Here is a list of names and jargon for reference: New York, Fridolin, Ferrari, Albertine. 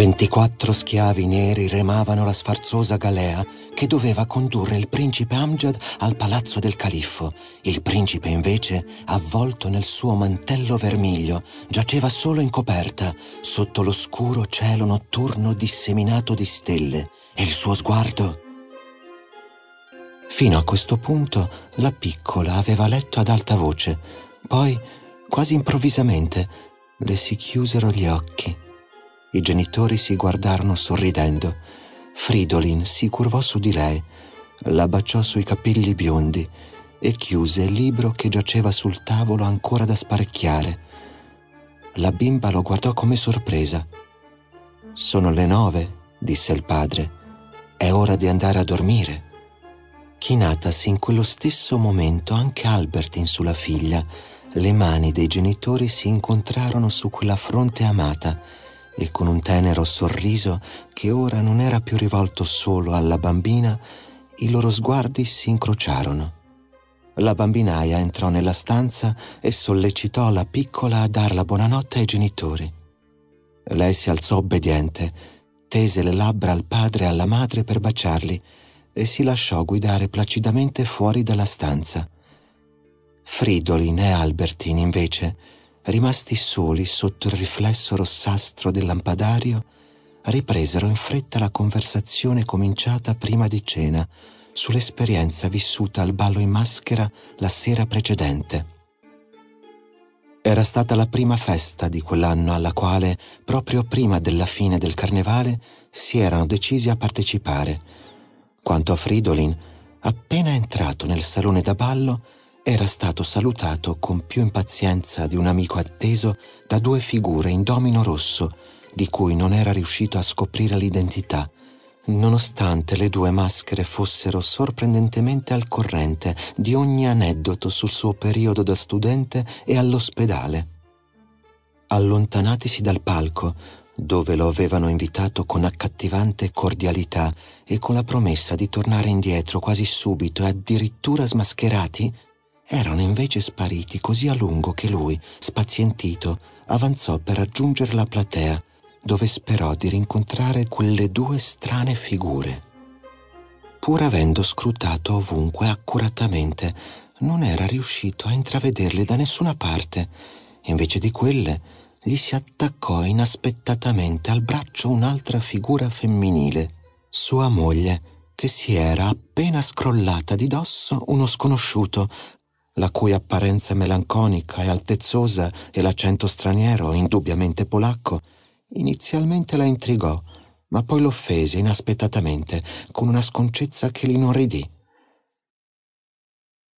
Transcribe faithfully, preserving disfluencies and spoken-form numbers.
Ventiquattro schiavi neri remavano la sfarzosa galea che doveva condurre il principe Amjad al palazzo del califfo. Il principe, invece, avvolto nel suo mantello vermiglio, giaceva solo in coperta, sotto l'oscuro cielo notturno disseminato di stelle, e il suo sguardo... Fino a questo punto la piccola aveva letto ad alta voce, poi, quasi improvvisamente, le si chiusero gli occhi. I genitori si guardarono sorridendo. Fridolin si curvò su di lei, la baciò sui capelli biondi e chiuse il libro che giaceva sul tavolo ancora da sparecchiare. La bimba lo guardò come sorpresa. «Sono le nove», disse il padre. «È ora di andare a dormire». Chinatasi in quello stesso momento anche Albertine sulla figlia, le mani dei genitori si incontrarono su quella fronte amata e con un tenero sorriso che ora non era più rivolto solo alla bambina, i loro sguardi si incrociarono. La bambinaia entrò nella stanza e sollecitò la piccola a dar la buonanotte ai genitori. Lei si alzò obbediente, tese le labbra al padre e alla madre per baciarli e si lasciò guidare placidamente fuori dalla stanza. Fridolin e Albertine, invece, rimasti soli sotto il riflesso rossastro del lampadario, ripresero in fretta la conversazione cominciata prima di cena sull'esperienza vissuta al ballo in maschera la sera precedente. Era stata la prima festa di quell'anno alla quale, proprio prima della fine del carnevale, si erano decisi a partecipare. Quanto a Fridolin, appena entrato nel salone da ballo, era stato salutato con più impazienza di un amico atteso da due figure in domino rosso di cui non era riuscito a scoprire l'identità, nonostante le due maschere fossero sorprendentemente al corrente di ogni aneddoto sul suo periodo da studente e all'ospedale. Allontanatisi dal palco, dove lo avevano invitato con accattivante cordialità e con la promessa di tornare indietro quasi subito e addirittura smascherati, erano invece spariti così a lungo che lui, spazientito, avanzò per raggiungere la platea, dove sperò di rincontrare quelle due strane figure. Pur avendo scrutato ovunque accuratamente, non era riuscito a intravederle da nessuna parte. Invece di quelle, gli si attaccò inaspettatamente al braccio un'altra figura femminile, sua moglie, che si era appena scrollata di dosso uno sconosciuto, la cui apparenza melanconica e altezzosa e l'accento straniero, indubbiamente polacco, inizialmente la intrigò, ma poi l'offese inaspettatamente, con una sconcezza che l'inorridì.